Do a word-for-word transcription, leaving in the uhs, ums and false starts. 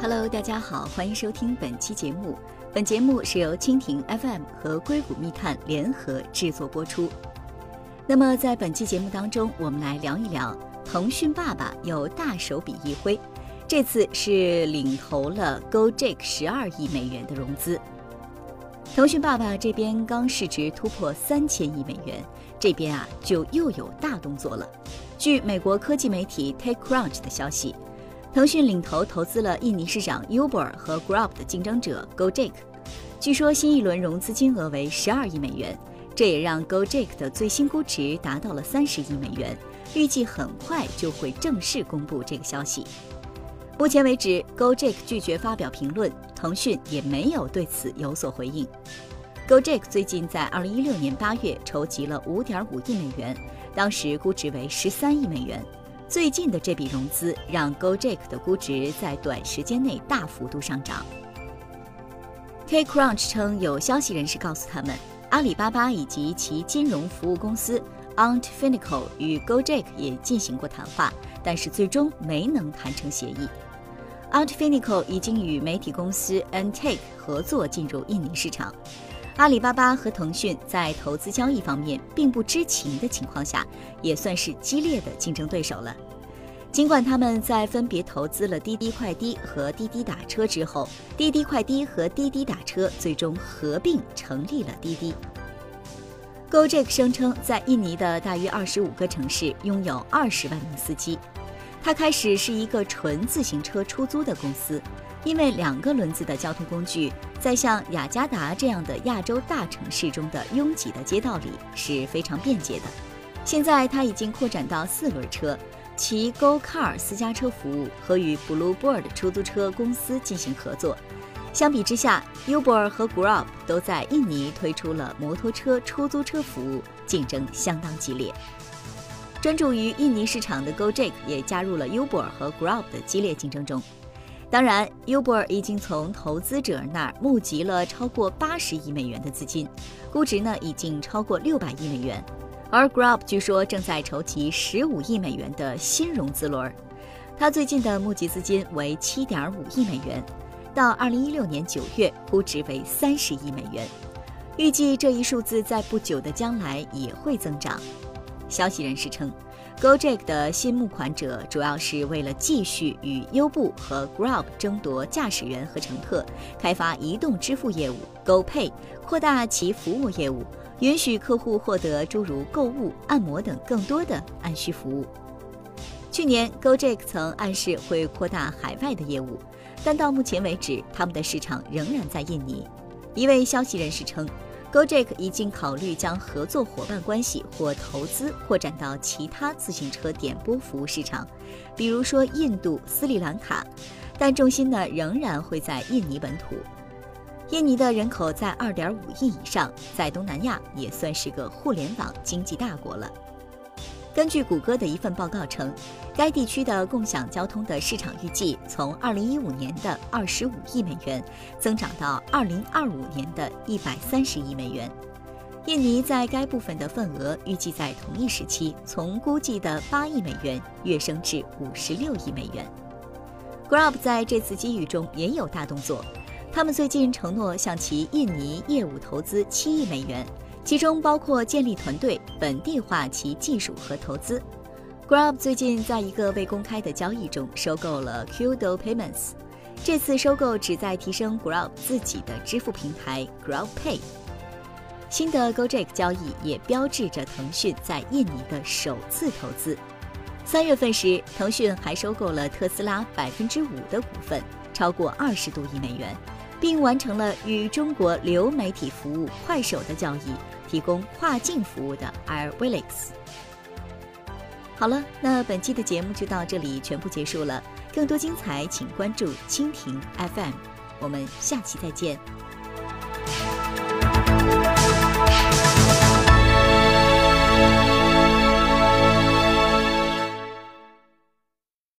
Hello， 大家好，欢迎收听本期节目。本节目是由蜻蜓 F M 和硅谷密探联合制作播出。那么在本期节目当中，我们来聊一聊腾讯爸爸有大手笔一挥，这次是领投了 Gojek 十二亿美元的融资。腾讯爸爸这边刚市值突破三千亿美元，这边啊就又有大动作了。据美国科技媒体 TechCrunch 的消息，腾讯领投投资了印尼市长 Uber 和 Grab 的竞争者 Gojek， 据说新一轮融资金额为十二亿美元，这也让 Gojek 的最新估值达到了三十亿美元，预计很快就会正式公布这个消息。目前为止 ，Gojek 拒绝发表评论，腾讯也没有对此有所回应。Gojek 最近在二零一六年八月筹集了五点五亿美元，当时估值为十三亿美元。最近的这笔融资让 Gojek 的估值在短时间内大幅度上涨。TechCrunch 称，有消息人士告诉他们，阿里巴巴以及其金融服务公司 Ant Financial 与 Gojek 也进行过谈话，但是最终没能谈成协议。Ant Financial 已经与媒体公司 N-Take 合作进入印尼市场。阿里巴巴和腾讯在投资交易方面并不知情的情况下，也算是激烈的竞争对手了。尽管他们在分别投资了滴滴快滴和滴滴打车之后，滴滴快滴和滴滴打车最终合并成立了滴滴。Gojek 声称在印尼的大约二十五个城市拥有二十万名司机。它开始是一个纯自行车出租的公司，因为两个轮子的交通工具在像雅加达这样的亚洲大城市中的拥挤的街道里是非常便捷的。现在它已经扩展到四轮车，其 GoCar 私家车服务和与 Bluebird 出租车公司进行合作。相比之下 ，Uber 和 Grab 都在印尼推出了摩托车出租车服务，竞争相当激烈。专注于印尼市场的 Gojek 也加入了 Uber 和 Grab 的激烈竞争中。当然 ，Uber 已经从投资者那儿募集了超过八十亿美元的资金，估值呢已经超过六百亿美元。而 Grab 据说正在筹集十五亿美元的新融资轮，它最近的募集资金为七点五亿美元，到二零一六年九月估值为三十亿美元，预计这一数字在不久的将来也会增长。消息人士称 ，Gojek 的新募款者主要是为了继续与优步和 Grab 争夺驾驶员和乘客，开发移动支付业务 GoPay， 扩大其服务业务，允许客户获得诸如购物、按摩等更多的按需服务。去年 ，Gojek 曾暗示会扩大海外的业务，但到目前为止，他们的市场仍然在印尼。一位消息人士称，Gojek 已经考虑将合作伙伴关系或投资扩展到其他自行车点播服务市场，比如说印度、斯里兰卡，但重心呢仍然会在印尼本土。印尼的人口在 二点五 亿以上，在东南亚也算是个互联网经济大国了。根据谷歌的一份报告称，该地区的共享交通的市场预计从二零一五年的二十五亿美元增长到二零二五年的一百三十亿美元。印尼在该部分的份额预计在同一时期从估计的八亿美元跃升至五十六亿美元。Grab 在这次机遇中也有大动作，他们最近承诺向其印尼业务投资七亿美元，其中包括建立团队、本地化其技术和投资。Grab 最近在一个未公开的交易中收购了 Qdo Payments， 这次收购旨在提升 Grab 自己的支付平台 Grab Pay。新的 Gojek 交易也标志着腾讯在印尼的首次投资。三月份时，腾讯还收购了特斯拉百分之五的股份，超过二十多亿美元，并完成了与中国流媒体服务快手的交易，提供跨境服务的 Airwillix。 好了，那本期的节目就到这里全部结束了，更多精彩请关注蜻蜓 F M， 我们下期再见。